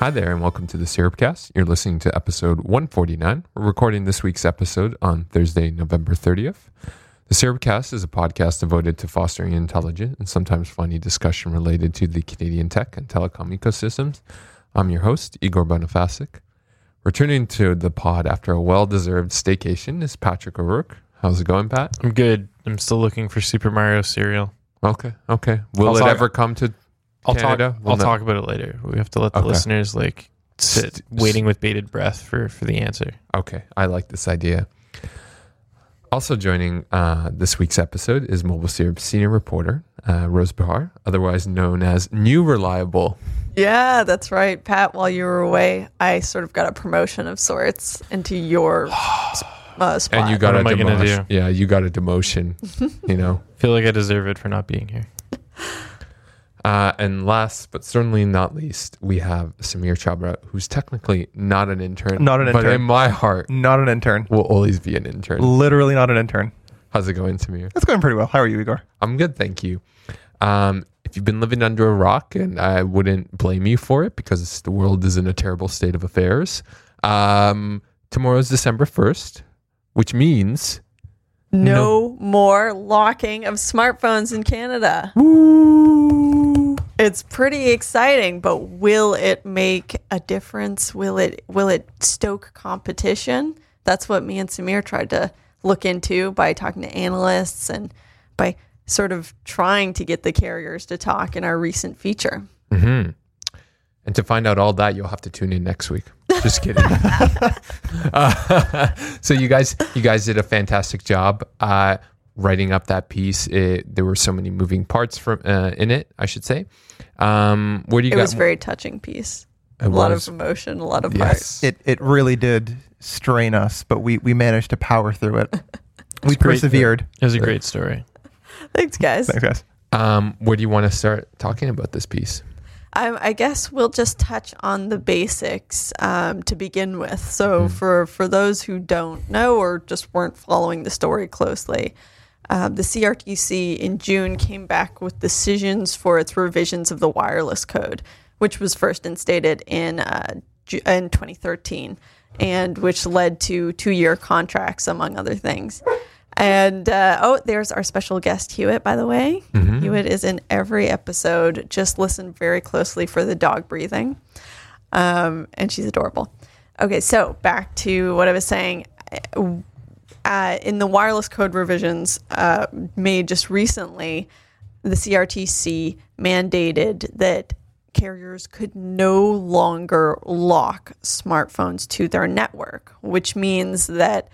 Hi there, and welcome to The Syrupcast. You're listening to episode 149. We're recording this week's episode on Thursday, November 30th. The Syrupcast is a podcast devoted to fostering intelligent and sometimes funny discussion related to the Canadian tech and telecom ecosystems. I'm your host, Igor Bonifacic. Returning to the pod after a well-deserved staycation is Patrick O'Rourke. How's it going, Pat? I'm good. I'm still looking for Super Mario cereal. Okay. Will it ever come to Canada? I'll talk about it later. We have to let the listeners sit waiting with bated breath for the answer. Okay. I like this idea. Also joining this week's episode is Mobile Syrup senior reporter, Rose Bahar, otherwise known as New Reliable. Yeah, that's right. Pat, while you were away, I sort of got a promotion of sorts into your spot. And you got what am I gonna do? Yeah, you got a demotion, I feel like I deserve it for not being here. And last, but certainly not least, we have Samir Chhabra, who's technically not an intern. But in my heart, not an intern. Will always be an intern. Literally not an intern. How's it going, Samir? It's going pretty well. How are you, Igor? I'm good, thank you. If you've been living under a rock, and I wouldn't blame you for it because the world is in a terrible state of affairs, tomorrow's December 1st, which means... No more locking of smartphones in Canada. Woo. It's pretty exciting, but will it make a difference? Will it stoke competition? That's what me and Samir tried to look into by talking to analysts and by sort of trying to get the carriers to talk in our recent feature. Mm-hmm. And to find out all that, you'll have to tune in next week. Just kidding. So you guys did a fantastic job writing up that piece. There were so many moving parts in it, I should say. It was a very touching piece. A lot of emotion, a lot of heart. It really did strain us, but we managed to power through it. We persevered. It was a great story. Thanks, guys. Where do you want to start talking about this piece? I guess we'll just touch on the basics to begin with. So for those who don't know or just weren't following the story closely, the CRTC in June came back with decisions for its revisions of the wireless code, which was first instated in 2013 and which led to 2-year contracts, among other things. And, there's our special guest, Hewitt, by the way. Mm-hmm. Hewitt is in every episode. Just listen very closely for the dog breathing. And she's adorable. Okay, so back to what I was saying. In the wireless code revisions made just recently, the CRTC mandated that carriers could no longer lock smartphones to their network, which means that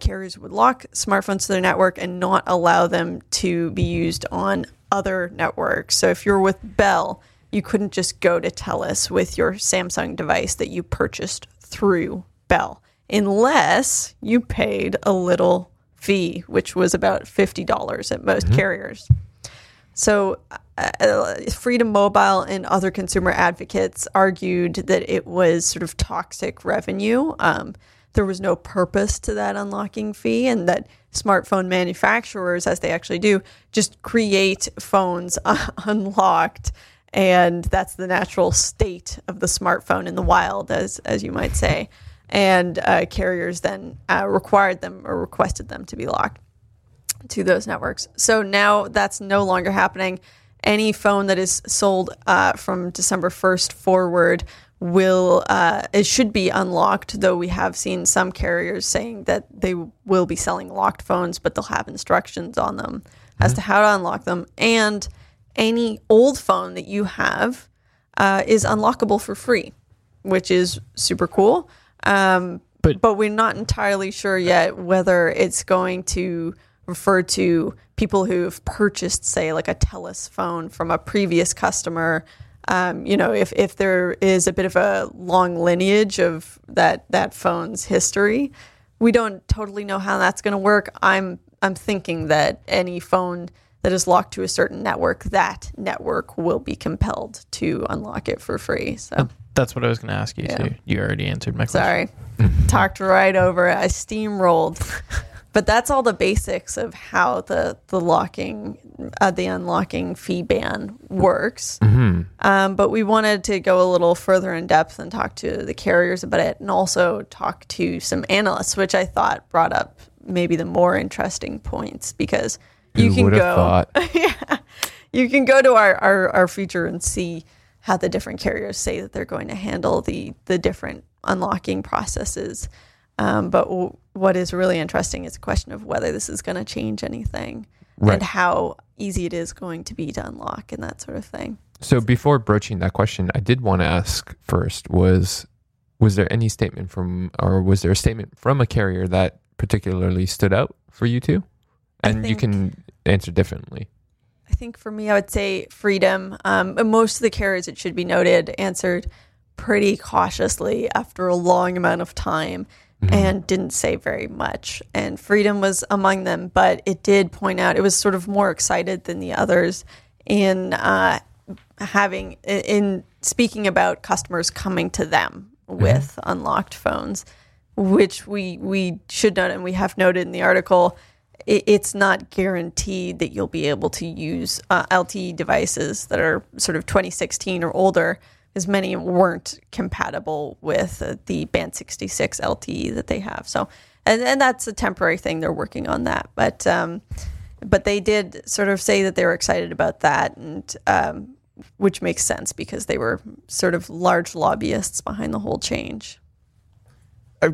carriers would lock smartphones to their network and not allow them to be used on other networks. So if you're with Bell, you couldn't just go to TELUS with your Samsung device that you purchased through Bell, unless you paid a little fee, which was about $50 at most carriers. So Freedom Mobile and other consumer advocates argued that it was sort of toxic revenue. There was no purpose to that unlocking fee, and that smartphone manufacturers, as they actually do, just create phones unlocked, and that's the natural state of the smartphone in the wild, as you might say. And carriers then requested them to be locked to those networks. So now that's no longer happening. Any phone that is sold from December 1st forward it should be unlocked, though we have seen some carriers saying that they will be selling locked phones, but they'll have instructions on them as to how to unlock them. And any old phone that you have is unlockable for free, which is super cool. But we're not entirely sure yet whether it's going to refer to people who've purchased, say, like a TELUS phone from a previous customer. You know, if there is a bit of a long lineage of that phone's history, we don't totally know how that's going to work. I'm thinking that any phone that is locked to a certain network, that network will be compelled to unlock it for free. So that's what I was going to ask you too. You already answered my question. Sorry, talked right over it. I steamrolled. But that's all the basics of how the unlocking fee ban works. Mm-hmm. But we wanted to go a little further in depth and talk to the carriers about it, and also talk to some analysts, which I thought brought up maybe the more interesting points, because you can go to our feature and see how the different carriers say that they're going to handle the different unlocking processes. But what is really interesting is a question of whether this is going to change anything, right, and how easy it is going to be to unlock and that sort of thing. So before broaching that question, I did want to ask first, was there any statement was there a statement from a carrier that particularly stood out for you two? And you can answer differently. I think for me, I would say Freedom. Most of the carriers, it should be noted, answered pretty cautiously after a long amount of time. Mm-hmm. And didn't say very much. And Freedom was among them, but it did point out it was sort of more excited than the others in speaking about customers coming to them with unlocked phones, which we should note, and we have noted in the article, it's not guaranteed that you'll be able to use LTE devices that are sort of 2016 or older, as many weren't compatible with the Band 66 LTE that they have. So, and that's a temporary thing. They're working on that. But they did sort of say that they were excited about that, and which makes sense because they were sort of large lobbyists behind the whole change.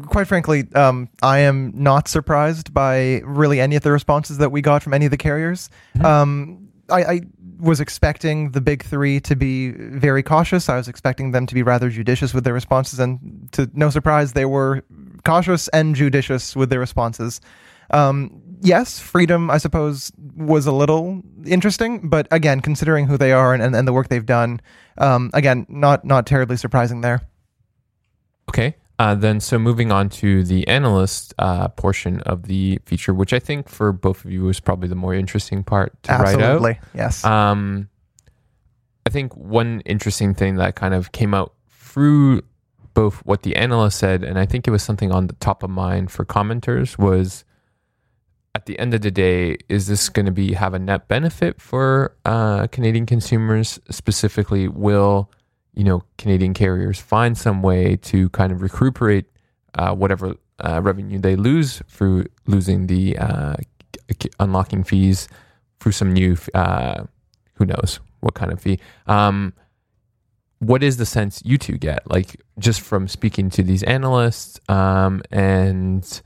Quite frankly, I am not surprised by really any of the responses that we got from any of the carriers. Mm-hmm. I was expecting the big three to be very cautious. I was expecting them to be rather judicious with their responses, and to no surprise, they were cautious and judicious with their responses. Yes, Freedom, I suppose, was a little interesting, but again, considering who they are and the work they've done, again, not terribly surprising there. Okay. Then, so moving on to the analyst portion of the feature, which I think for both of you was probably the more interesting part to write out. Absolutely, yes. I think one interesting thing that kind of came out through both what the analyst said, and I think it was something on the top of mind for commenters, was at the end of the day, is this going to have a net benefit for Canadian consumers? Specifically, will Canadian carriers find some way to kind of recuperate whatever revenue they lose through losing the unlocking fees through some new, who knows what kind of fee. What is the sense you two get, like just from speaking to these analysts and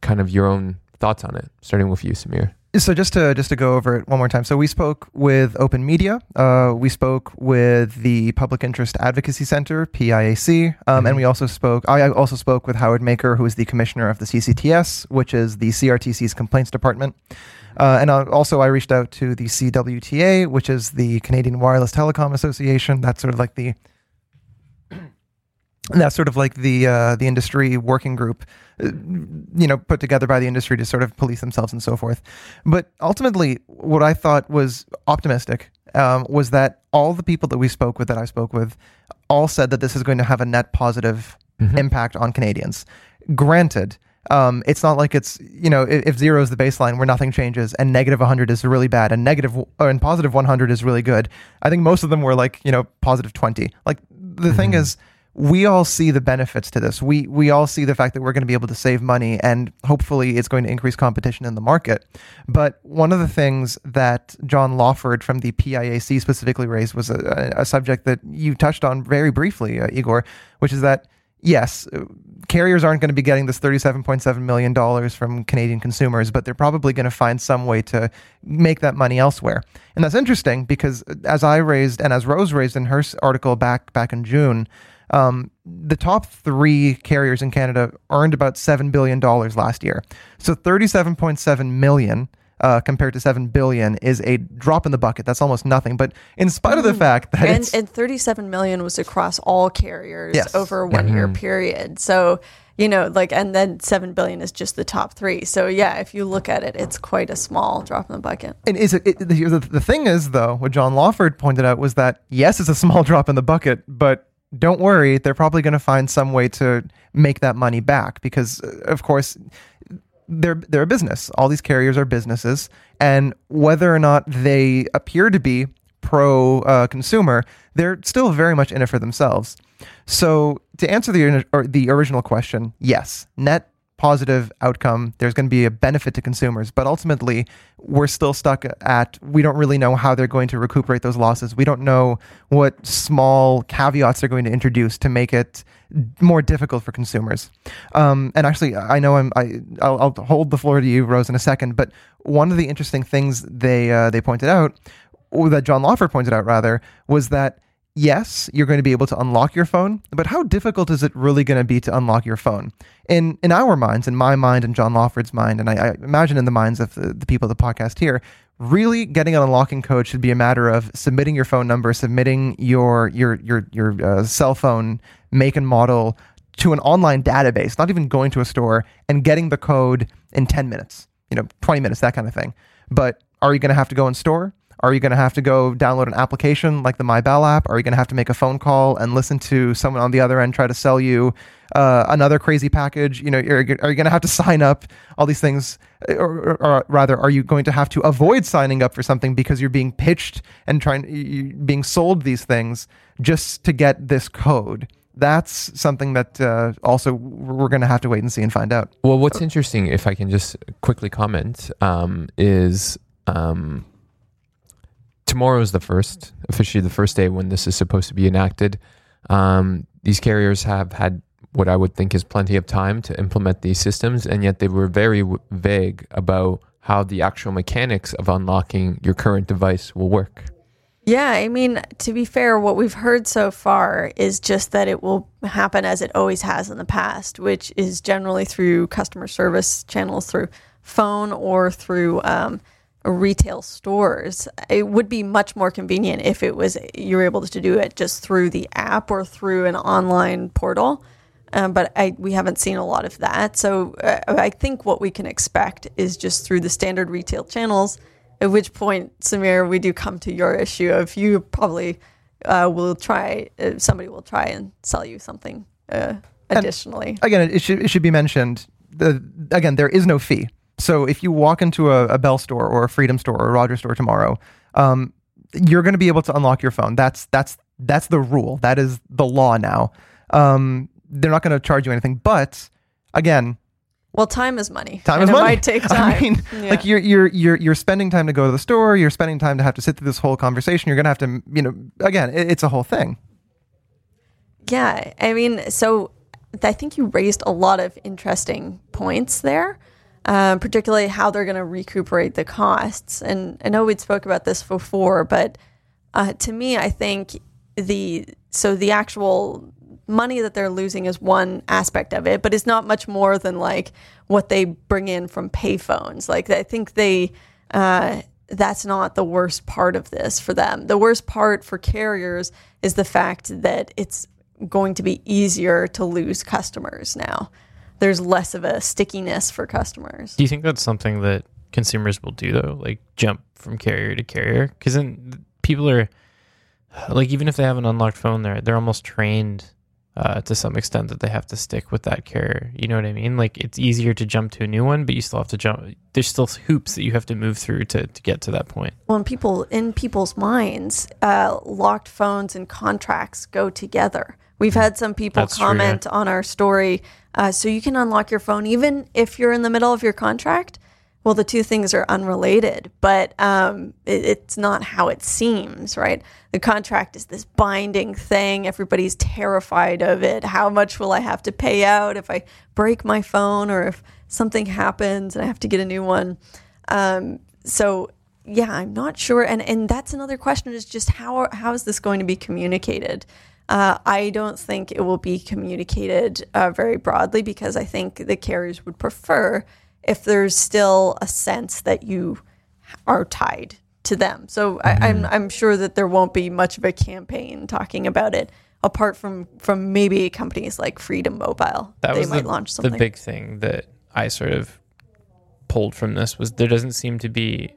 kind of your own thoughts on it, starting with you, Samir? So just to go over it one more time. So we spoke with Open Media. We spoke with the Public Interest Advocacy Center, PIAC. Mm-hmm. And we also spoke, I also spoke with Howard Maker, who is the commissioner of the CCTS, which is the CRTC's complaints department. And also I reached out to the CWTA, which is the Canadian Wireless Telecom Association. That's sort of like the industry working group, put together by the industry to sort of police themselves and so forth. But ultimately, what I thought was optimistic was that all the people that I spoke with, all said that this is going to have a net positive impact on Canadians. Granted, it's not like it's, if 0 is the baseline where nothing changes and negative 100 is really bad and positive 100 is really good. I think most of them were like, positive 20. Like the thing is, we all see the benefits to this. We all see the fact that we're going to be able to save money, and hopefully it's going to increase competition in the market. But one of the things that John Lawford from the PIAC specifically raised was a subject that you touched on very briefly, Igor, which is that, yes, carriers aren't going to be getting this $37.7 million from Canadian consumers, but they're probably going to find some way to make that money elsewhere. And that's interesting because as I raised and as Rose raised in her article back in June, The top three carriers in Canada earned about $7 billion last year. So $37.7 million compared to $7 billion is a drop in the bucket. That's almost nothing. But in spite of the fact that and $37 million was across all carriers over a one-year period. So, you know, like, and then $7 billion is just the top three. So, yeah, if you look at it, it's quite a small drop in the bucket. And is it, the thing is, though, what John Lawford pointed out was that, yes, it's a small drop in the bucket, but don't worry, they're probably going to find some way to make that money back because, of course, they're a business. All these carriers are businesses, and whether or not they appear to be pro-consumer, they're still very much in it for themselves. So to answer the original question, yes, net positive outcome. There's going to be a benefit to consumers, but ultimately we're still stuck at, we don't really know how they're going to recuperate those losses. We don't know what small caveats they're going to introduce to make it more difficult for consumers. And actually, I know I'll hold the floor to you, Rose, in a second, but one of the interesting things they pointed out, or that John Lawford pointed out rather, was that yes, you're going to be able to unlock your phone, but how difficult is it really going to be to unlock your phone? In our minds, in my mind, in John Lawford's mind, and I imagine in the minds of the people of the podcast here, really getting an unlocking code should be a matter of submitting your phone number, submitting your cell phone make and model to an online database, not even going to a store, and getting the code in 10 minutes, 20 minutes, that kind of thing. But are you going to have to go in store? Are you going to have to go download an application like the My Bell app? Are you going to have to make a phone call and listen to someone on the other end try to sell you another crazy package? Are you going to have to sign up all these things? Or rather, are you going to have to avoid signing up for something because you're being pitched and being sold these things just to get this code? That's something that also we're going to have to wait and see and find out. Well, what's interesting, if I can just quickly comment, is... tomorrow is officially the first day when this is supposed to be enacted. These carriers have had what I would think is plenty of time to implement these systems, and yet they were very vague about how the actual mechanics of unlocking your current device will work. Yeah, I mean, to be fair, what we've heard so far is just that it will happen as it always has in the past, which is generally through customer service channels, through phone or through... retail stores. It would be much more convenient if it was you're able to do it just through the app or through an online portal, but we haven't seen a lot of that. So I think what we can expect is just through the standard retail channels, at which point, Samir, we do come to your issue of you probably somebody will try and sell you something additionally. And again, it should be mentioned, again, there is no fee. So if you walk into a Bell store or a Freedom store or a Rogers store tomorrow, you're going to be able to unlock your phone. That's the rule. That is the law now. They're not going to charge you anything. But again, well, time is money. Time is money. It might take time. I mean, like you're spending time to go to the store. You're spending time to have to sit through this whole conversation. You're going to have to, again, it's a whole thing. Yeah, I mean, so I think you raised a lot of interesting points there. Particularly how they're going to recuperate the costs. And I know we'd spoke about this before, but to me, I think the actual money that they're losing is one aspect of it, but it's not much more than like what they bring in from payphones. Like I think that's not the worst part of this for them. The worst part for carriers is the fact that it's going to be easier to lose customers now. There's less of a stickiness for customers. Do you think that's something that consumers will do, though? Like, jump from carrier to carrier? Because then people are, like, even if they have an unlocked phone, they're almost trained to some extent that they have to stick with that carrier. You know what I mean? Like, it's easier to jump to a new one, but you still have to jump. There's still hoops that you have to move through to get to that point. Well, in people's minds, locked phones and contracts go together. We've had some people on our story, so you can unlock your phone even if you're in the middle of your contract. Well, the two things are unrelated, but it's not how it seems, right? The contract is this binding thing. Everybody's terrified of it. How much will I have to pay out if I break my phone or if something happens and I have to get a new one? I'm not sure. And that's another question is just how is this going to be communicated? I don't think it will be communicated very broadly, because I think the carriers would prefer if there's still a sense that you are tied to them. So I'm sure that there won't be much of a campaign talking about it, apart from maybe companies like Freedom Mobile. They might launch something. The big thing that I sort of pulled from this was there doesn't seem to be,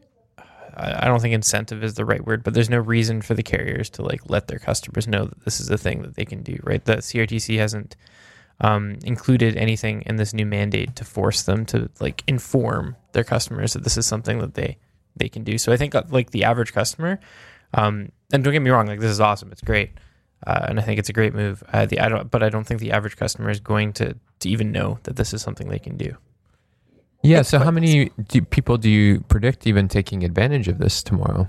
I don't think incentive is the right word, but there's no reason for the carriers to like let their customers know that this is a thing that they can do, right? The CRTC hasn't included anything in this new mandate to force them to like inform their customers that this is something that they can do. So I think like the average customer, and don't get me wrong, like this is awesome, it's great. And I think it's a great move. I don't think the average customer is going to even know that this is something they can do. Yeah. It's so how many people do you predict even taking advantage of this tomorrow?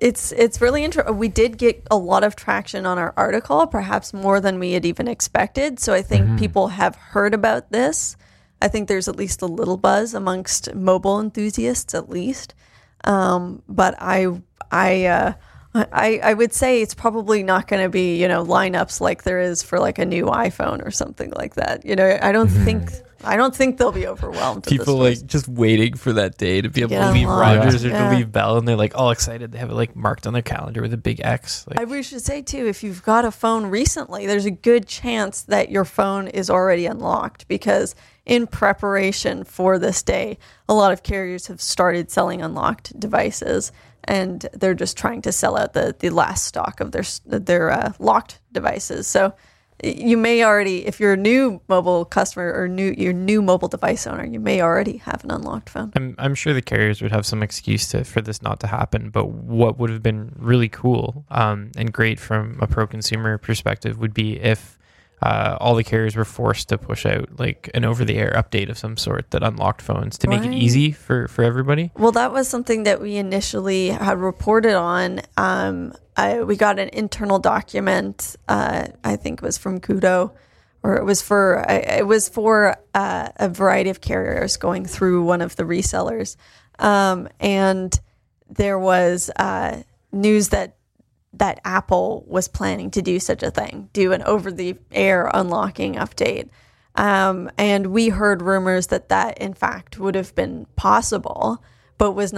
It's really interesting. We did get a lot of traction on our article, perhaps more than we had even expected. So I think people have heard about this. I think there's at least a little buzz amongst mobile enthusiasts, at least. But I would say it's probably not going to be, you know, lineups like there is for like a new iPhone or something like that. You know, I don't think they'll be overwhelmed. People like just waiting for that day to be able to leave Rogers or to leave Bell, and they're like all excited. They have it like marked on their calendar with a big X. Like, I should say too, if you've got a phone recently, there's a good chance that your phone is already unlocked, because in preparation for this day, a lot of carriers have started selling unlocked devices. And they're just trying to sell out the last stock of their locked devices. So you may already, if you're a new mobile customer or your new mobile device owner, you may already have an unlocked phone. I'm sure the carriers would have some excuse for this not to happen. But what would have been really cool and great from a pro-consumer perspective would be if all the carriers were forced to push out like an over-the-air update of some sort that unlocked phones to make it easy for everybody. Well, that was something that we initially had reported on. We got an internal document. I think it was from Kudo, or it was for a variety of carriers going through one of the resellers, and there was news that Apple was planning to do such a thing, do an over-the-air unlocking update. And we heard rumors that in fact would have been possible, but was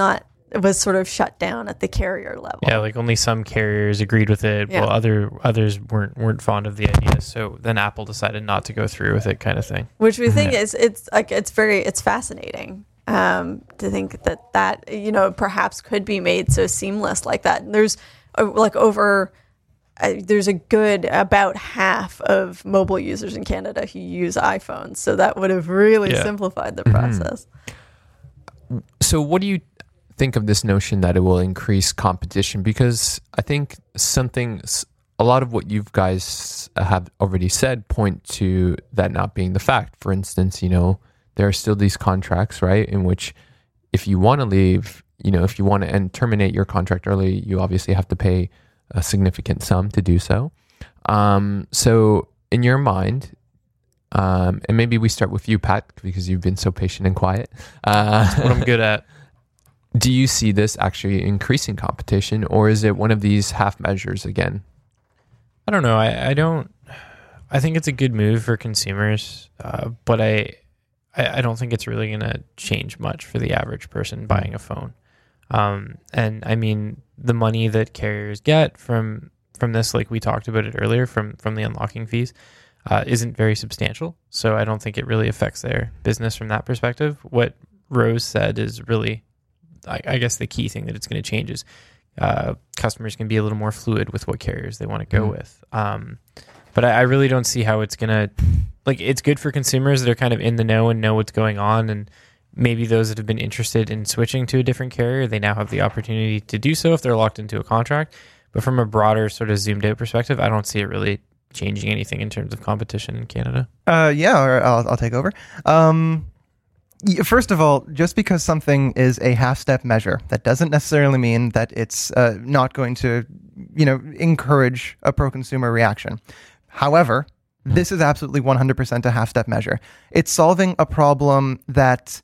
sort of shut down at the carrier level. Yeah, like only some carriers agreed with it, while others weren't fond of the idea. So then Apple decided not to go through with it, kind of thing. Which we think is, it's fascinating. To think that, you know, perhaps could be made so seamless like that. And there's a good about half of mobile users in Canada who use iPhones, so that would have really simplified the process. So what do you think of this notion that it will increase competition? Because I think a lot of what you guys have already said point to that not being the fact. For instance, you know, there are still these contracts, right, in which if you want to leave, you know, if you want to terminate your contract early, you obviously have to pay a significant sum to do so. So in your mind, and maybe we start with you, Pat, because you've been so patient and quiet. That's what I'm good at. Do you see this actually increasing competition, or is it one of these half measures again? I don't know. I think it's a good move for consumers, but I don't think it's really going to change much for the average person buying a phone. And I mean, the money that carriers get from this, like we talked about it earlier, from the unlocking fees, isn't very substantial. So I don't think it really affects their business from that perspective. What Rose said is really, I guess, the key thing that it's going to change is customers can be a little more fluid with what carriers they want to go with. But I really don't see how it's going to... Like, it's good for consumers that are kind of in the know and know what's going on, and maybe those that have been interested in switching to a different carrier, they now have the opportunity to do so if they're locked into a contract. But from a broader sort of zoomed out perspective, I don't see it really changing anything in terms of competition in Canada. I'll take over. First of all, just because something is a half-step measure, that doesn't necessarily mean that it's not going to, you know, encourage a pro-consumer reaction. However, this is absolutely 100% a half-step measure. It's solving a problem that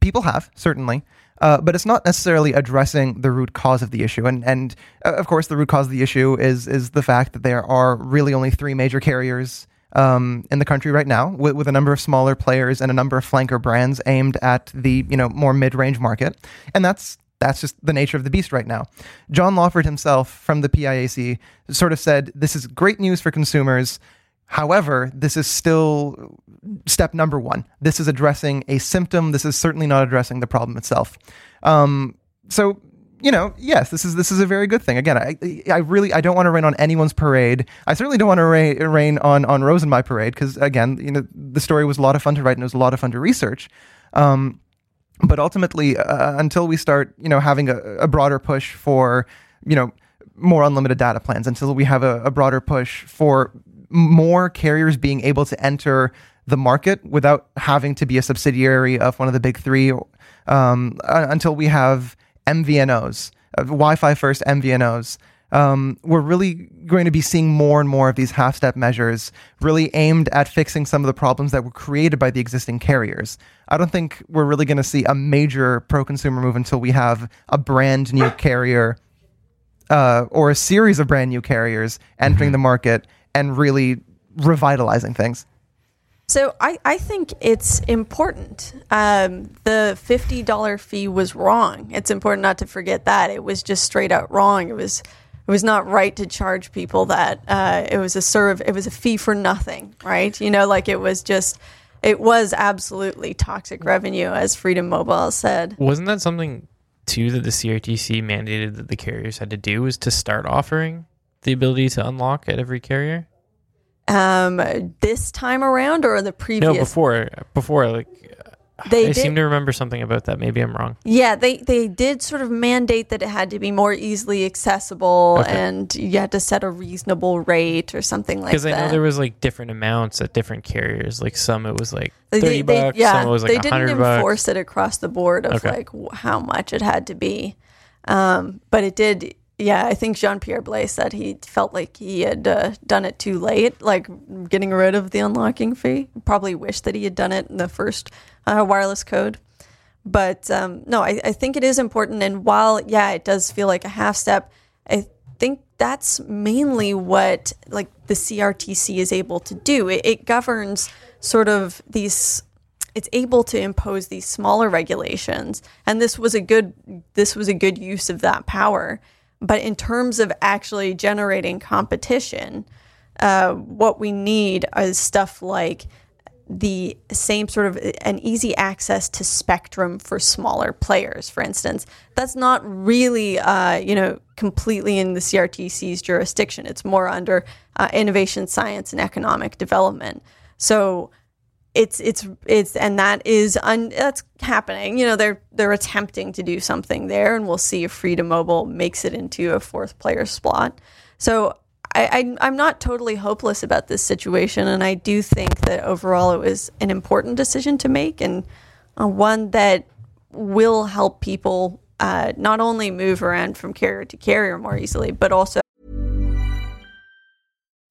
people have, certainly, but it's not necessarily addressing the root cause of the issue. And of course, the root cause of the issue is the fact that there are really only three major carriers in the country right now, with a number of smaller players and a number of flanker brands aimed at the, you know, more mid-range market. And that's just the nature of the beast right now. John Lawford himself from the PIAC sort of said, this is great news for consumers. However, this is still step number one. This is addressing a symptom. This is certainly not addressing the problem itself. So, you know, yes, this is a very good thing. Again, I really don't want to rain on anyone's parade. I certainly don't want to rain on Rose in my parade, because again, you know, the story was a lot of fun to write and it was a lot of fun to research. But ultimately, until we start, you know, having a broader push for, you know, more unlimited data plans, until we have a broader push for more carriers being able to enter the market without having to be a subsidiary of one of the big three, until we have MVNOs, Wi-Fi first MVNOs, we're really going to be seeing more and more of these half-step measures really aimed at fixing some of the problems that were created by the existing carriers. I don't think we're really going to see a major pro-consumer move until we have a brand new carrier or a series of brand new carriers entering the market and really revitalizing things. So I think it's important. The $50 fee was wrong. It's important not to forget that. It was just straight out wrong. It was not right to charge people that. It was a fee for nothing, right? You know, like it was absolutely toxic revenue, as Freedom Mobile said. Wasn't that something too that the CRTC mandated that the carriers had to do, was to start offering the ability to unlock at every carrier? This time around or the previous? No, before like I seem to remember something about that. Maybe I'm wrong. Yeah, they did sort of mandate that it had to be more easily accessible, okay, and you had to set a reasonable rate or something like that. Because I know there was like different amounts at different carriers. Like some it was like $30, some it was like $100. They didn't enforce it across the board of like how much it had to be. But it did. Yeah, I think Jean-Pierre Blais said he felt like he had done it too late, like getting rid of the unlocking fee. Probably wished that he had done it in the first wireless code. But no, I think it is important. And while, yeah, it does feel like a half step, I think that's mainly what like the CRTC is able to do. It governs sort of these... It's able to impose these smaller regulations. And this was a good use of that power. But in terms of actually generating competition, what we need is stuff like the same sort of an easy access to spectrum for smaller players, for instance. That's not really, completely in the CRTC's jurisdiction. It's more under innovation, science, and economic development. So it's and that is that's happening. You know, they're attempting to do something there, and we'll see if Freedom Mobile makes it into a fourth player slot. So I'm not totally hopeless about this situation, and I do think that overall it was an important decision to make, and one that will help people not only move around from carrier to carrier more easily, but also.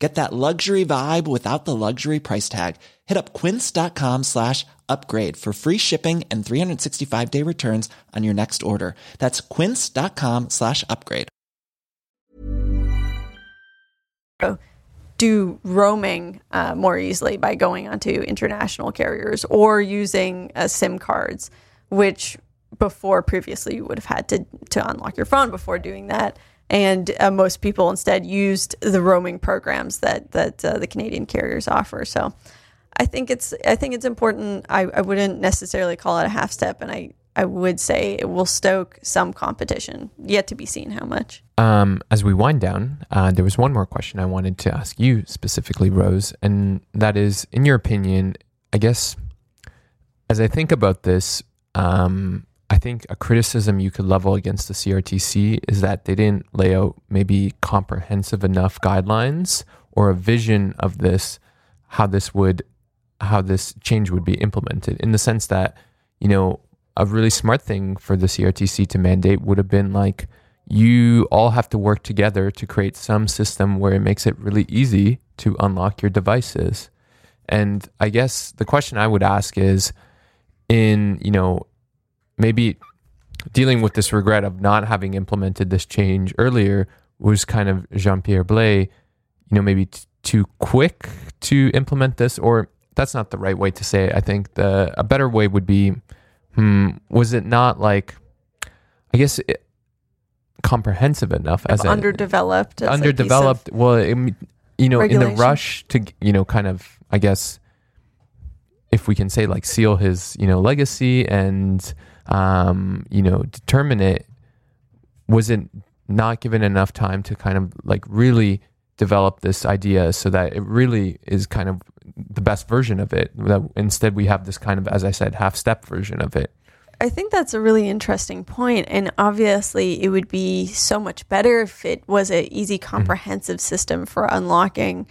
Get that luxury vibe without the luxury price tag. Hit up quince.com/upgrade for free shipping and 365-day returns on your next order. That's quince.com/upgrade. Do roaming more easily by going onto international carriers or using SIM cards, which before previously you would have had to unlock your phone before doing that. And most people instead used the roaming programs that the Canadian carriers offer. So I think it's important. I wouldn't necessarily call it a half step, and I would say it will stoke some competition. Yet to be seen how much. As we wind down, there was one more question I wanted to ask you specifically, Rose, and that is, in your opinion, I guess, as I think about this, I think a criticism you could level against the CRTC is that they didn't lay out maybe comprehensive enough guidelines or a vision of this, how this would how this change would be implemented, in the sense that, you know, a really smart thing for the CRTC to mandate would have been like, you all have to work together to create some system where it makes it really easy to unlock your devices. And I guess the question I would ask is, in, you know, maybe dealing with this regret of not having implemented this change earlier was kind of Jean-Pierre Blais, you know, maybe too quick to implement this, or that's not the right way to say it. I think a better way would be, was it not like, I guess, comprehensive enough as underdeveloped? Underdeveloped. Well, you know, in the rush to, you know, kind of, I guess, if we can say, like, seal his, you know, legacy and, you know, determine it, was it not given enough time to kind of like really develop this idea so that it really is kind of the best version of it? That instead we have this kind of, as I said, half-step version of it. I think that's a really interesting point. And obviously it would be so much better if it was an easy, comprehensive system for unlocking.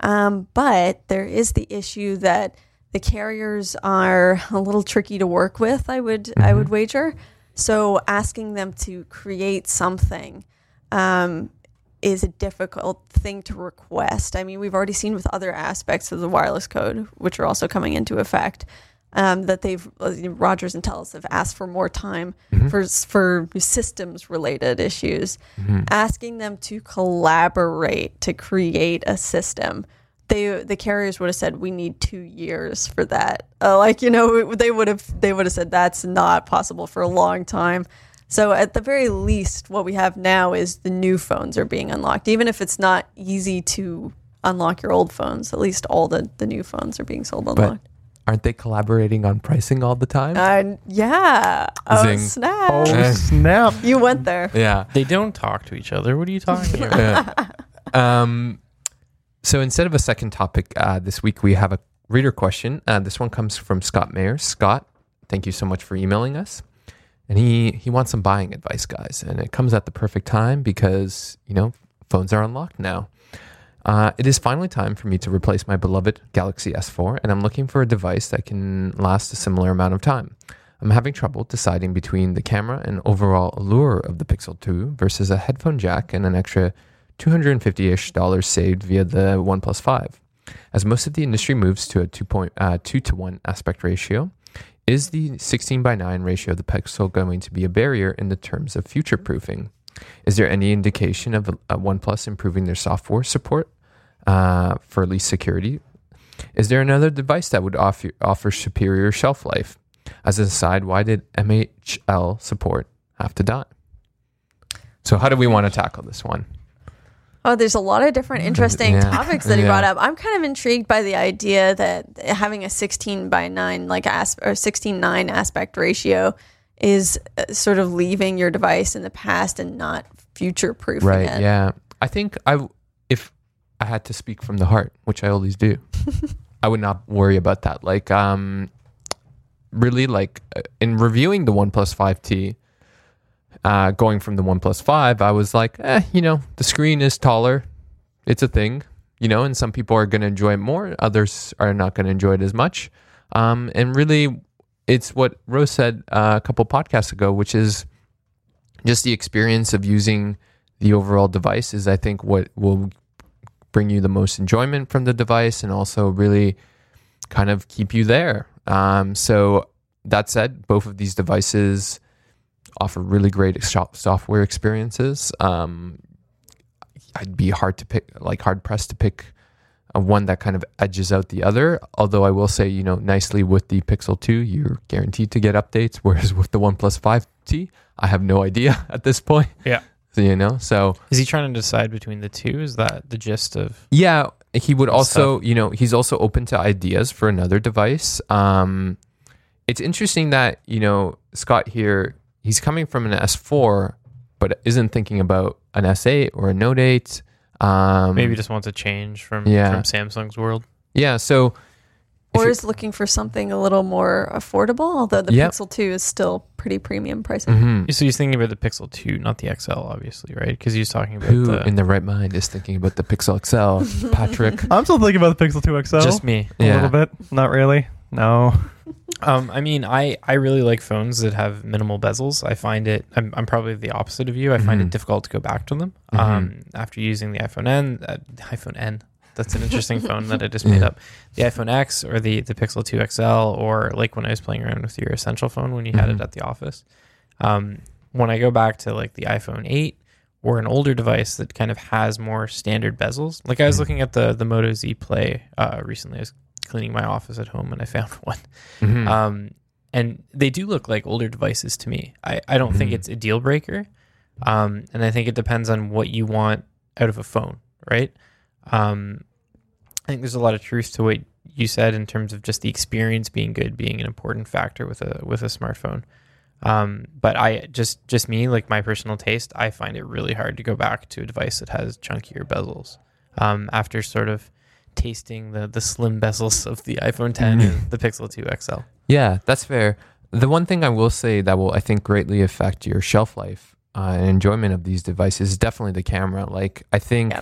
But there is the issue that the carriers are a little tricky to work with, I would wager. So asking them to create something is a difficult thing to request. I mean, we've already seen with other aspects of the wireless code, which are also coming into effect, that they've, Rogers and TELUS have asked for more time for systems related issues, asking them to collaborate to create a system. The carriers would have said, we need 2 years for that. They would have said that's not possible for a long time. So at the very least, what we have now is the new phones are being unlocked, even if it's not easy to unlock your old phones. At least all the new phones are being sold unlocked. But aren't they collaborating on pricing all the time? Yeah. Zing. Oh, snap. You went there. Yeah. They don't talk to each other. What are you talking about? So instead of a second topic, this week we have a reader question. This one comes from Scott Mayer. Scott, thank you so much for emailing us. And he wants some buying advice, guys. And it comes at the perfect time because, you know, phones are unlocked now. It is finally time for me to replace my beloved Galaxy S4, and I'm looking for a device that can last a similar amount of time. I'm having trouble deciding between the camera and overall allure of the Pixel 2 versus a headphone jack and an extra $250-ish saved via the OnePlus 5. As most of the industry moves to a 2 to 1 aspect ratio, is the 16:9 ratio of the Pixel going to be a barrier in the terms of future-proofing? Is there any indication of OnePlus improving their software support for at least security? Is there another device that would offer superior shelf life? As an aside, why did MHL support have to die? So how do we want to tackle this one? Oh, there's a lot of different interesting topics that he brought up. I'm kind of intrigued by the idea that having a 16:9 or 16:9 aspect ratio is sort of leaving your device in the past and not future-proofing it. Right, yeah. I think if I had to speak from the heart, which I always do, I would not worry about that. Like, really, like, in reviewing the OnePlus 5T, going from the OnePlus 5, I was like, you know, the screen is taller. It's a thing, you know, and some people are going to enjoy it more. Others are not going to enjoy it as much. And really, it's what Rose said a couple podcasts ago, which is just the experience of using the overall device is, I think, what will bring you the most enjoyment from the device and also really kind of keep you there. So that said, both of these devices offer really great software experiences. I'd be hard pressed to pick one that kind of edges out the other. Although I will say, you know, nicely with the Pixel 2, you're guaranteed to get updates, whereas with the OnePlus 5T, I have no idea at this point. Yeah. So, you know, so is he trying to decide between the two? Is that the gist of? Yeah, he would also, you know, he's also open to ideas for another device. It's interesting that, you know, Scott here, he's coming from an S4, but isn't thinking about an S8 or a Note 8. Maybe just wants a change from Samsung's world. Yeah, so Or is looking for something a little more affordable, although the Pixel 2 is still pretty premium pricing. Mm-hmm. So he's thinking about the Pixel 2, not the XL, obviously, right? Because he's talking about who in their right mind is thinking about the Pixel XL? Patrick. I'm still thinking about the Pixel 2 XL. Just me. A little bit. Not really. No. I mean, I really like phones that have minimal bezels. I find it, I'm probably the opposite of you. I find it difficult to go back to them. Mm-hmm. After using the iPhone N, that's an interesting phone that I just made up. The iPhone X or the Pixel 2 XL, or like when I was playing around with your Essential phone when you had it at the office. When I go back to like the iPhone 8 or an older device that kind of has more standard bezels, like I was looking at the Moto Z Play recently. I was cleaning my office at home and I found one. And they do look like older devices to me. I don't think it's a deal breaker. And I think it depends on what you want out of a phone, right? I think there's a lot of truth to what you said in terms of just the experience being good, being an important factor with a smartphone. But I just me, like my personal taste, I find it really hard to go back to a device that has chunkier bezels. After sort of tasting the slim bezels of the iPhone X and the Pixel 2 XL. Yeah, that's fair. The one thing I will say that will, I think, greatly affect your shelf life and enjoyment of these devices is definitely the camera. Like, I think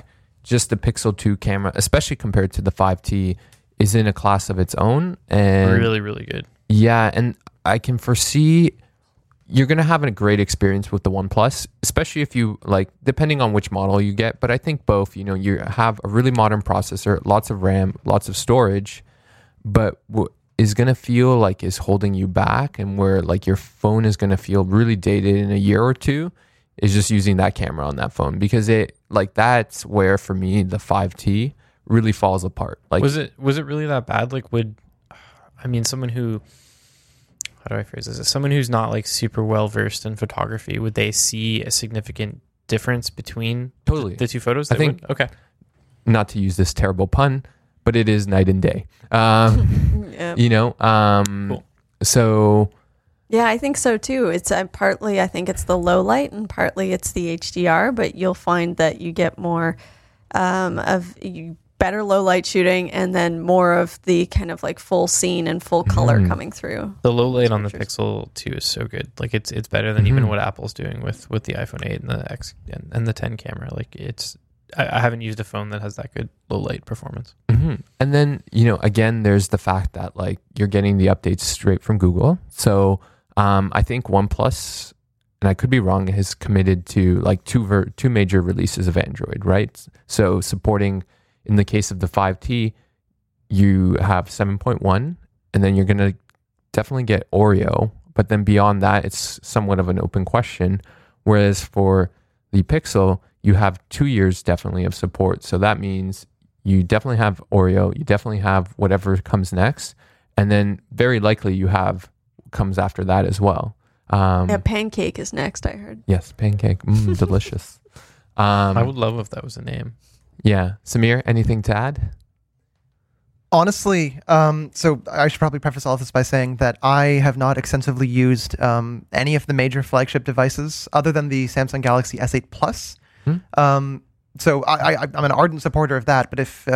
just the Pixel 2 camera, especially compared to the 5T, is in a class of its own. And really, really good. Yeah, and I can foresee you're going to have a great experience with the OnePlus, especially if you like, depending on which model you get. But I think both, you know, you have a really modern processor, lots of RAM, lots of storage, but what is going to feel like is holding you back and where like your phone is going to feel really dated in a year or two is just using that camera on that phone, because it like, that's where for me, the 5T really falls apart. Like, was it really that bad? Like how do I phrase this? As someone who's not like super well versed in photography, would they see a significant difference between the two photos? I think, not to use this terrible pun, but it is night and day. You know, cool. So yeah, I think so too. It's partly, I think it's the low light and partly it's the HDR, but you'll find that you get more better low light shooting and then more of the kind of like full scene and full color coming through. The low light on the Pixel 2 is so good. Like it's better than even what Apple's doing with the iPhone 8 and the X and the 10 camera. Like it's, I haven't used a phone that has that good low light performance. And then, you know, again, there's the fact that like you're getting the updates straight from Google. So I think OnePlus, and I could be wrong, has committed to like two major releases of Android, right? So supporting, in the case of the 5T, you have 7.1, and then you're going to definitely get Oreo. But then beyond that, it's somewhat of an open question. Whereas for the Pixel, you have 2 years definitely of support. So that means you definitely have Oreo, you definitely have whatever comes next, and then very likely you have comes after that as well. Pancake is next, I heard. Yes, Pancake. Delicious. I would love if that was a name. Yeah. Samir, anything to add? Honestly, so I should probably preface all of this by saying that I have not extensively used any of the major flagship devices other than the Samsung Galaxy S8 Plus. So I'm an ardent supporter of that, but if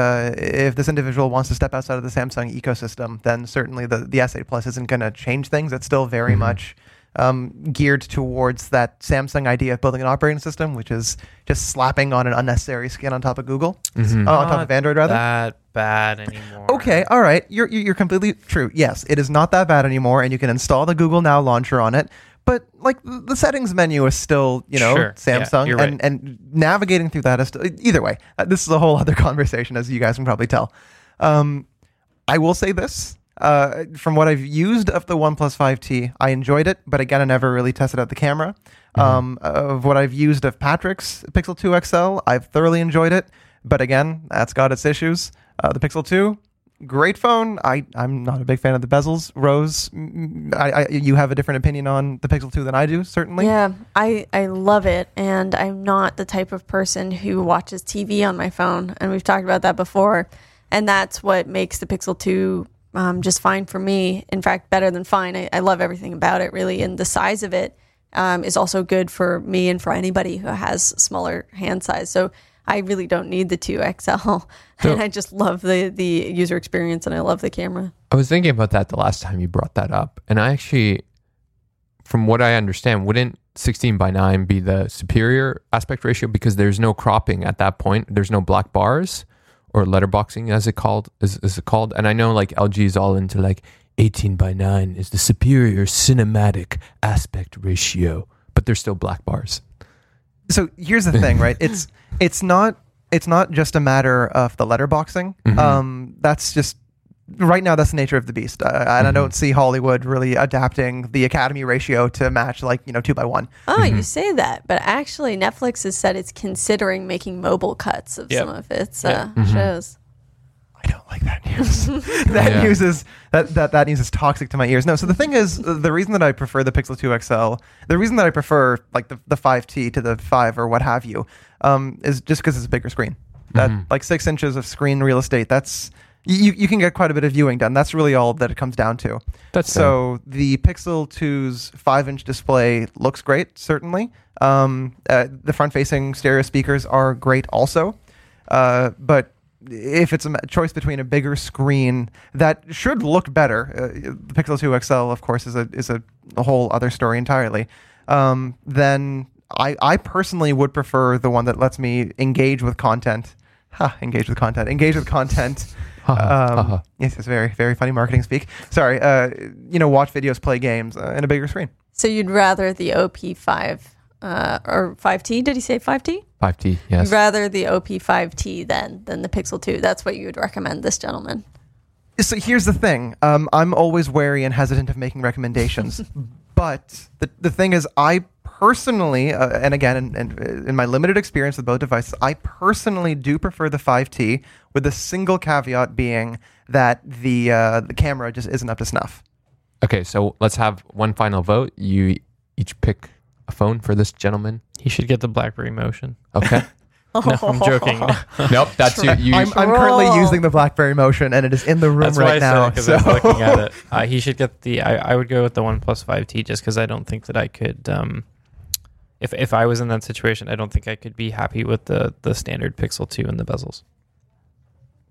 this individual wants to step outside of the Samsung ecosystem, then certainly the S8 Plus isn't going to change things. It's still very much geared towards that Samsung idea of building an operating system, which is just slapping on an unnecessary skin on top of Google, on top of Android rather. Not that bad anymore. Okay, all right, you're completely true. Yes, it is not that bad anymore, and you can install the Google Now launcher on it. But like the settings menu is still, you know, Samsung, yeah, right. and navigating through that is still, either way. This is a whole other conversation, as you guys can probably tell. I will say this. From what I've used of the OnePlus 5T, I enjoyed it, but again, I never really tested out the camera. Of what I've used of Patrick's Pixel 2 XL, I've thoroughly enjoyed it, but again, that's got its issues. The Pixel 2, great phone. I'm not a big fan of the bezels. Rose, you have a different opinion on the Pixel 2 than I do, certainly. Yeah, I love it, and I'm not the type of person who watches TV on my phone, and we've talked about that before, and that's what makes the Pixel 2 just fine for me. In fact, better than fine. I love everything about it, really. And the size of it is also good for me and for anybody who has smaller hand size. So I really don't need the 2 XL. So, and I just love the user experience and I love the camera. I was thinking about that the last time you brought that up. And I actually, from what I understand, wouldn't 16:9 be the superior aspect ratio because there's no cropping at that point? There's no black bars or letterboxing as it's called. And I know like LG is all into like 18:9 is the superior cinematic aspect ratio, but there's still black bars. So here's the thing, right? It's not just a matter of the letterboxing. Mm-hmm. That's just right now. That's the nature of the beast, and mm-hmm. I don't see Hollywood really adapting the Academy ratio to match, like 2:1. Oh, mm-hmm. You say that, but actually, Netflix has said it's considering making mobile cuts of some of its mm-hmm. shows. I don't like that news. That news is toxic to my ears. No, so the thing is, the reason that I prefer the Pixel 2 XL, the reason that I prefer like the 5T to the 5 or what have you, is just because it's a bigger screen. That mm-hmm. like 6 inches of screen real estate. That's you can get quite a bit of viewing done. That's really all that it comes down to. The Pixel 2's 5-inch display looks great, certainly. The front-facing stereo speakers are great, also, but. If it's a choice between a bigger screen that should look better, the Pixel 2 XL, of course, is a whole other story entirely. Then I personally would prefer the one that lets me engage with content. Yes, it's very, very funny marketing speak. Sorry, watch videos, play games, in a bigger screen. So you'd rather the OP5 or 5T? Did he say 5T? 5T, yes. You'd rather the OP5T than the Pixel 2. That's what you would recommend this gentleman. So here's the thing. I'm always wary and hesitant of making recommendations. But the thing is, I personally, and again, in my limited experience with both devices, I personally do prefer the 5T, with the single caveat being that the camera just isn't up to snuff. Okay, so let's have one final vote. You each pick a phone for this gentleman. He should get the BlackBerry Motion. Okay. No, I'm joking. Nope, that's you. I'm currently using the BlackBerry Motion, and it is in the room now. That's why I said it, because I was looking at it. He should get the... I would go with the OnePlus 5T, just because I don't think that I could... if I was in that situation, I don't think I could be happy with the standard Pixel 2 and the bezels.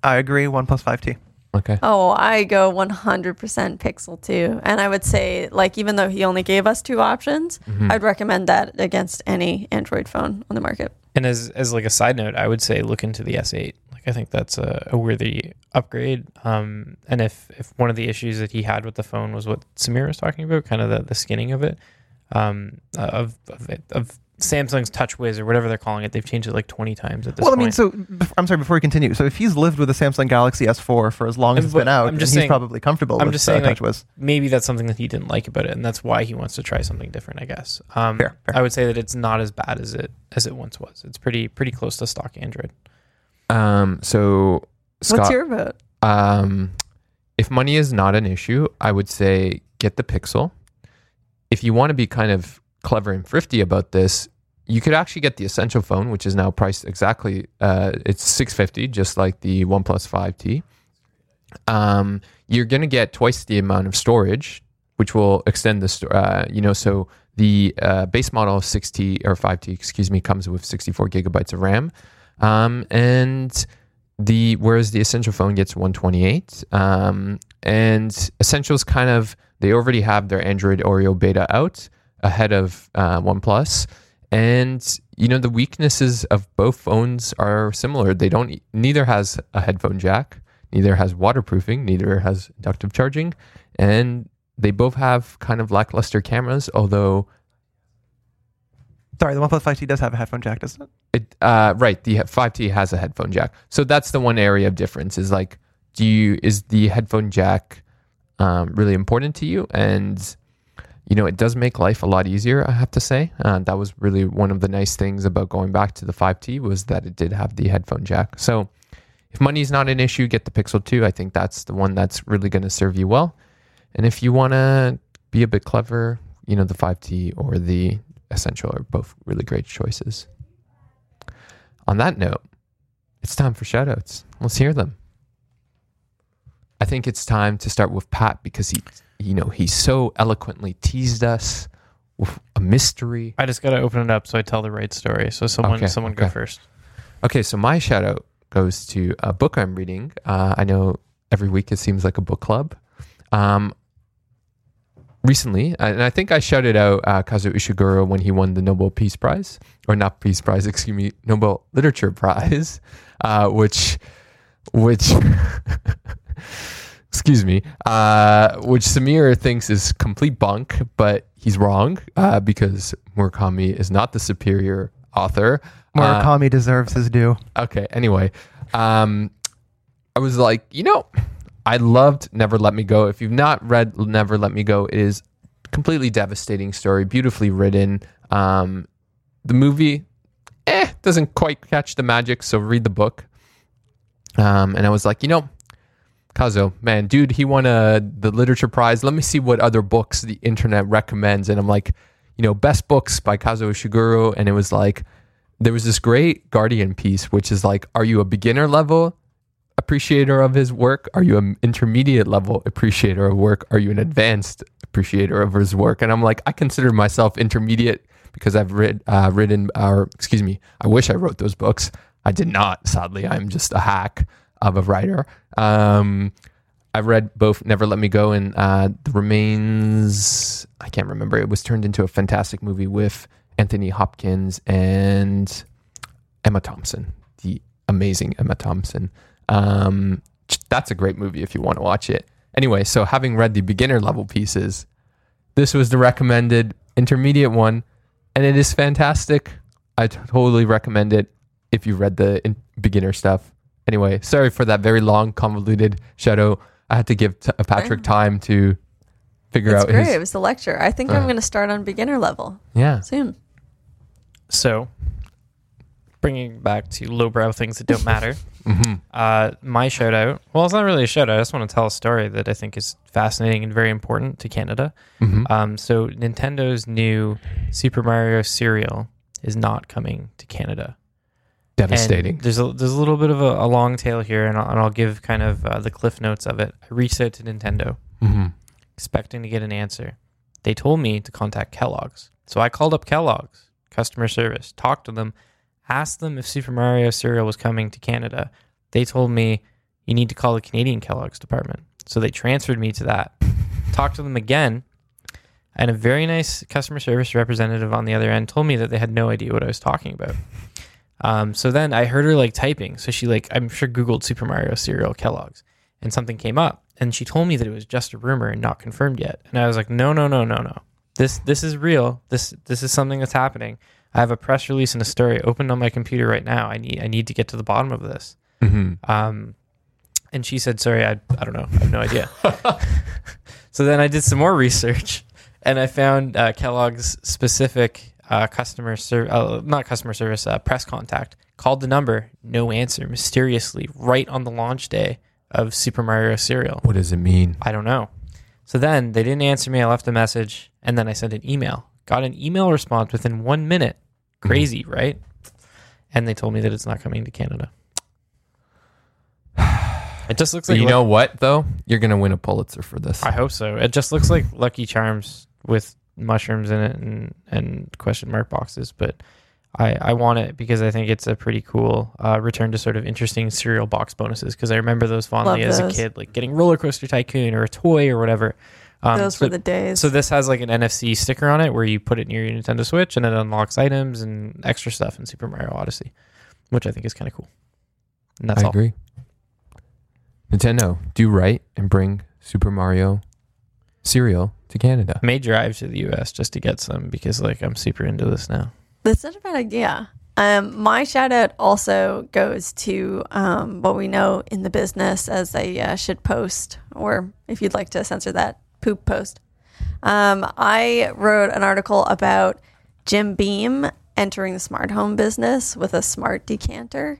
I agree, OnePlus 5T. Okay. Oh, I go 100% Pixel 2. And I would say, even though he only gave us two options, mm-hmm. I'd recommend that against any Android phone on the market. And as a side note, I would say look into the S8. I think that's a worthy upgrade. And if one of the issues that he had with the phone was what Samir was talking about, kind of the skinning of it, of Samsung's TouchWiz or whatever they're calling it. They've changed it 20 times at this point. Well, I mean, so I'm sorry, before we continue. So if he's lived with a Samsung Galaxy S4 for as long as it's been out, he's probably comfortable with TouchWiz. Maybe that's something that he didn't like about it, and that's why he wants to try something different, I guess. Fair. I would say that it's not as bad as it once was. It's pretty close to stock Android. So, Scott, what's your vote? If money is not an issue, I would say get the Pixel. If you want to be kind of clever and thrifty about this, you could actually get the Essential phone, which is now priced exactly it's $650, just like the OnePlus 5T. You're going to get twice the amount of storage, which will extend the so the base model 6T or 5T, excuse me, comes with 64 gigabytes of RAM, and whereas the Essential phone gets 128, and Essential's they already have their Android Oreo beta out ahead of OnePlus, and the weaknesses of both phones are similar. They don't neither has a headphone jack, neither has waterproofing, neither has inductive charging, and they both have kind of lackluster cameras. Although, sorry, the OnePlus 5T does have a headphone jack, doesn't it? Right, the 5T has a headphone jack, so that's the one area of difference. Is is the headphone jack really important to you? And it does make life a lot easier, I have to say. That was really one of the nice things about going back to the 5T, was that it did have the headphone jack. So if money is not an issue, get the Pixel 2. I think that's the one that's really going to serve you well. And if you want to be a bit clever, the 5T or the Essential are both really great choices. On that note, it's time for shout-outs. Let's hear them. I think it's time to start with Pat, because he so eloquently teased us with a mystery. I just got to open it up so I tell the right story. So someone go first. Okay, so my shout out goes to a book I'm reading. I know every week it seems like a book club. Recently, and I think I shouted out Kazuo Ishiguro when he won the Nobel Peace Prize, or not Peace Prize, excuse me, Nobel Literature Prize, which excuse me, which Samir thinks is complete bunk, but he's wrong because Murakami is not the superior author. Murakami deserves his due. Okay, anyway, I was like, you know, I loved Never Let Me Go. If you've not read Never Let Me Go, it is a completely devastating story, beautifully written. The movie doesn't quite catch the magic, so read the book. And I was like, you know, Kazuo, man, dude, he won the literature prize. Let me see what other books the internet recommends. And I'm like, you know, best books by Kazuo Ishiguro. And it was like, there was this great Guardian piece, which is like, are you a beginner level appreciator of his work? Are you an intermediate level appreciator of work? Are you an advanced appreciator of his work? And I'm like, I consider myself intermediate because I've I wish I wrote those books. I did not, sadly. I'm just a hack of a writer. I've read both Never Let Me Go and The Remains. I can't remember. It was turned into a fantastic movie with Anthony Hopkins and Emma Thompson, the amazing Emma Thompson. That's a great movie if you want to watch it. Anyway, so having read the beginner level pieces, this was the recommended intermediate one, and it is fantastic. I totally recommend it if you read the beginner stuff. Anyway, sorry for that very long, convoluted shadow. I had to give Patrick time to figure out. Great. It was the lecture. I think I'm going to start on beginner level. Yeah, soon. So, bringing back to lowbrow things that don't matter. Mm-hmm. My shout out, well, it's not really a shout out, I just want to tell a story that I think is fascinating and very important to Canada. Mm-hmm. So Nintendo's new Super Mario cereal is not coming to Canada. Devastating. And there's a little bit of a long tail here, and I'll give kind of the cliff notes of it. I reached out to Nintendo, mm-hmm. expecting to get an answer. They told me to contact Kellogg's, so I called up Kellogg's customer service, talked to them, asked them if Super Mario cereal was coming to Canada. They told me, you need to call the Canadian Kellogg's department. So they transferred me to that. Talked to them again, and a very nice customer service representative on the other end told me that they had no idea what I was talking about. So then I heard her like typing. So she I'm sure Googled Super Mario cereal Kellogg's, and something came up, and she told me that it was just a rumor and not confirmed yet. And I was like, no. This is real. This is something that's happening. I have a press release and a story opened on my computer right now. I need to get to the bottom of this. Mm-hmm. And she said, sorry, I don't know. I have no idea. So then I did some more research, and I found Kellogg's specific press contact. Called the number, no answer, mysteriously, right on the launch day of Super Mario Cereal. What does it mean? I don't know. So then they didn't answer me. I left a message, and then I sent an email. Got an email response within 1 minute. Crazy, right? And they told me that it's not coming to Canada. It just looks like... You know what, though? You're going to win a Pulitzer for this. I hope so. It just looks like Lucky Charms with mushrooms in it and question mark boxes. But I want it because I think it's a pretty cool return to sort of interesting cereal box bonuses, because I remember those fondly as a kid, like getting Roller Coaster Tycoon or a toy or whatever. Those were the days. So this has like an NFC sticker on it where you put it near your Nintendo Switch, and it unlocks items and extra stuff in Super Mario Odyssey, which I think is kind of cool. And that's all. I agree. Nintendo, do right and bring Super Mario cereal to Canada. May drive to the US just to get some, because like I'm super into this now. That's not a bad idea. My shout out also goes to what we know in the business as a shit post, or if you'd like to censor that, poop post. I wrote an article about Jim Beam entering the smart home business with a smart decanter,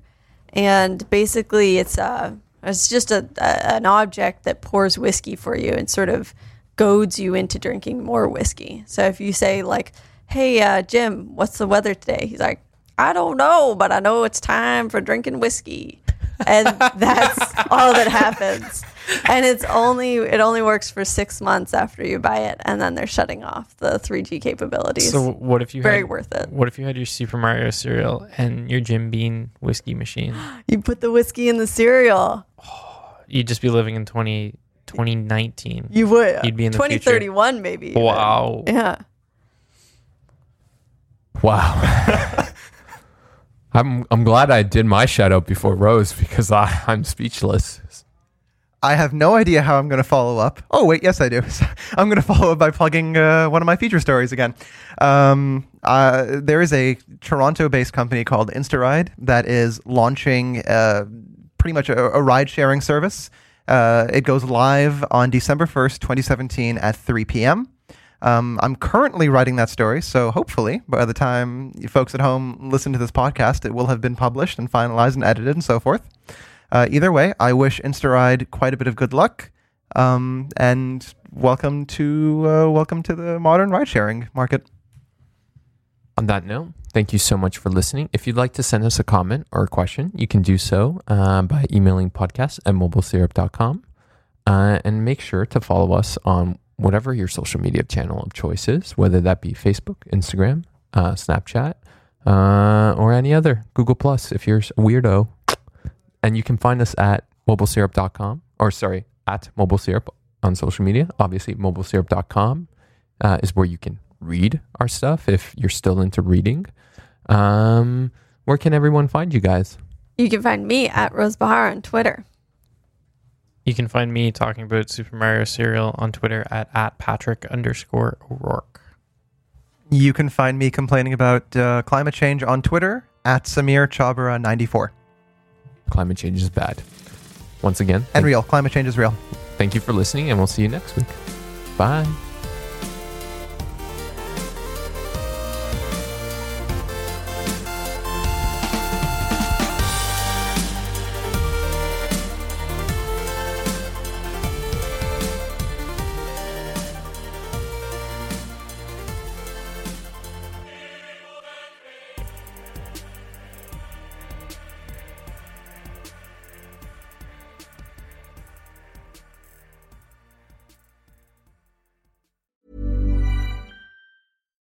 and basically it's just an object that pours whiskey for you and sort of goads you into drinking more whiskey. So if you say like, "Hey Jim, what's the weather today?" He's like, "I don't know, but I know it's time for drinking whiskey," and that's all that happens. And it only works for 6 months after you buy it, and then they're shutting off the 3G capabilities. So what if you worth it? What if you had your Super Mario cereal and your Jim Beam whiskey machine? You put the whiskey in the cereal. Oh, you'd just be living in 2019. You would. You'd be in the 2031 future. Maybe. Even. Wow. Yeah. Wow. I'm glad I did my shout out before Rose, because I'm speechless. I have no idea how I'm going to follow up. Oh, wait, yes, I do. I'm going to follow up by plugging one of my feature stories again. There is a Toronto-based company called InstaRide that is launching pretty much a ride-sharing service. It goes live on December 1st, 2017 at 3 p.m. I'm currently writing that story, so hopefully by the time you folks at home listen to this podcast, it will have been published and finalized and edited and so forth. Either way, I wish InstaRide quite a bit of good luck, and welcome to the modern ride-sharing market. On that note, thank you so much for listening. If you'd like to send us a comment or a question, you can do so by emailing podcast@mobilesyrup.com, and make sure to follow us on whatever your social media channel of choice is, whether that be Facebook, Instagram, Snapchat, or any other, Google Plus if you're a weirdo. And you can find us at mobilesyrup.com, at Mobile Syrup on social media. Obviously, mobilesyrup.com is where you can read our stuff if you're still into reading. Where can everyone find you guys? You can find me at Rose Bahar on Twitter. You can find me talking about Super Mario cereal on Twitter at @Patrick_O'Rourke. You can find me complaining about climate change on Twitter at Samir Chhabra 94. Climate change is bad. Once again. And real. Climate change is real. Thank you for listening, and we'll see you next week. Bye.